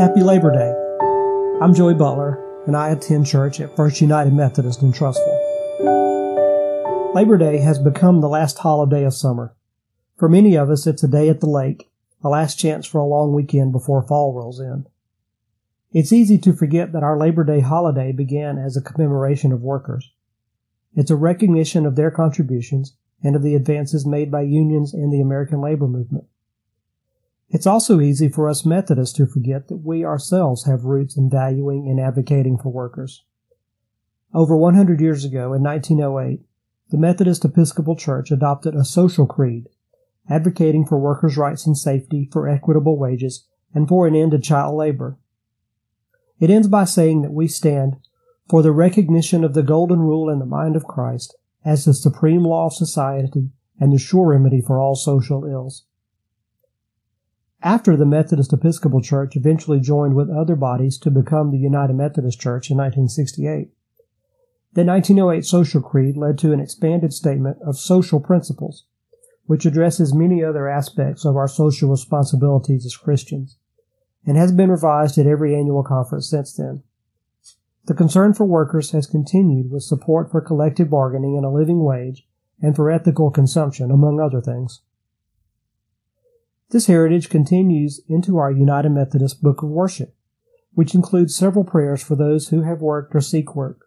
Happy Labor Day. I'm Joey Butler, and I attend church at First United Methodist in Trustville. Labor Day has become the last holiday of summer. For many of us, it's a day at the lake, a last chance for a long weekend before fall rolls in. It's easy to forget that our Labor Day holiday began as a commemoration of workers. It's a recognition of their contributions and of the advances made by unions and the American labor movement. It's also easy for us Methodists to forget that we ourselves have roots in valuing and advocating for workers. Over 100 years ago, in 1908, the Methodist Episcopal Church adopted a social creed, advocating for workers' rights and safety, for equitable wages, and for an end to child labor. It ends by saying that we stand for the recognition of the golden rule in the mind of Christ as the supreme law of society and the sure remedy for all social ills. After the Methodist Episcopal Church eventually joined with other bodies to become the United Methodist Church in 1968, the 1908 Social Creed led to an expanded statement of social principles, which addresses many other aspects of our social responsibilities as Christians, and has been revised at every annual conference since then. The concern for workers has continued with support for collective bargaining and a living wage, and for ethical consumption, among other things. This heritage continues into our United Methodist Book of Worship, which includes several prayers for those who have worked or seek work.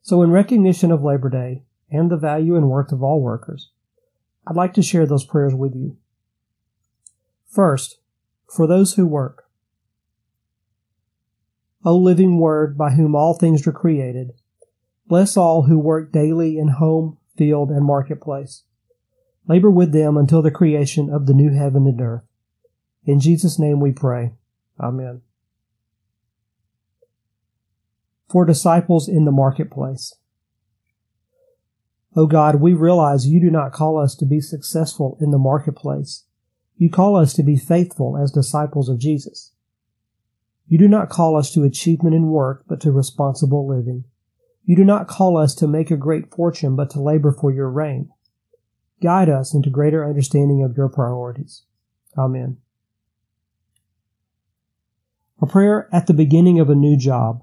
So in recognition of Labor Day and the value and worth of all workers, I'd like to share those prayers with you. First, for those who work. O living Word, by whom all things were created, bless all who work daily in home, field, and marketplace. Labor with them until the creation of the new heaven and earth. In Jesus' name we pray. Amen. For disciples in the marketplace. O God, we realize you do not call us to be successful in the marketplace. You call us to be faithful as disciples of Jesus. You do not call us to achievement in work, but to responsible living. You do not call us to make a great fortune, but to labor for your reign. Guide us into greater understanding of your priorities. Amen. A prayer at the beginning of a new job.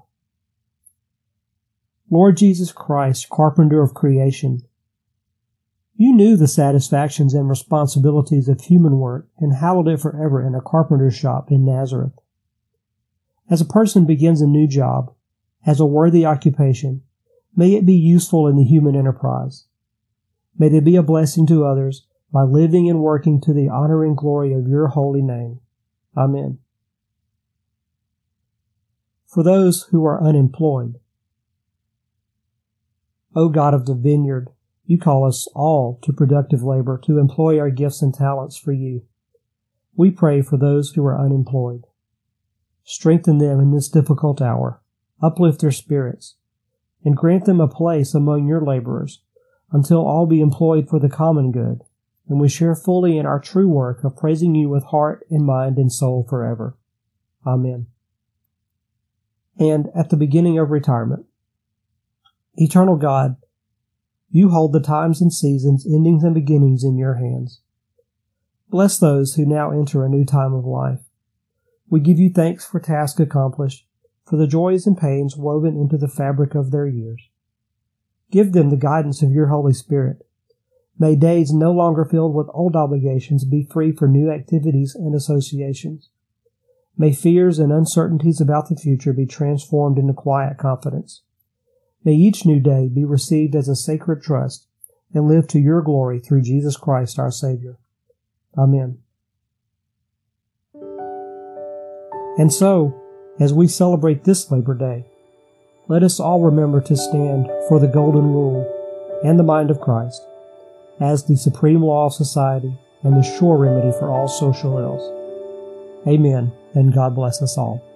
Lord Jesus Christ, carpenter of creation, you knew the satisfactions and responsibilities of human work and hallowed it forever in a carpenter's shop in Nazareth. As a person begins a new job, as a worthy occupation, may it be useful in the human enterprise. May they be a blessing to others by living and working to the honor and glory of your holy name. Amen. For those who are unemployed. O God of the vineyard, you call us all to productive labor to employ our gifts and talents for you. We pray for those who are unemployed. Strengthen them in this difficult hour, uplift their spirits, and grant them a place among your laborers, until all be employed for the common good, and we share fully in our true work of praising you with heart and mind and soul forever. Amen. And at the beginning of retirement. Eternal God, you hold the times and seasons, endings and beginnings in your hands. Bless those who now enter a new time of life. We give you thanks for tasks accomplished, for the joys and pains woven into the fabric of their years. Give them the guidance of your Holy Spirit. May days no longer filled with old obligations be free for new activities and associations. May fears and uncertainties about the future be transformed into quiet confidence. May each new day be received as a sacred trust and live to your glory through Jesus Christ our Savior. Amen. And so, as we celebrate this Labor Day, let us all remember to stand for the golden rule and the mind of Christ as the supreme law of society and the sure remedy for all social ills. Amen, and God bless us all.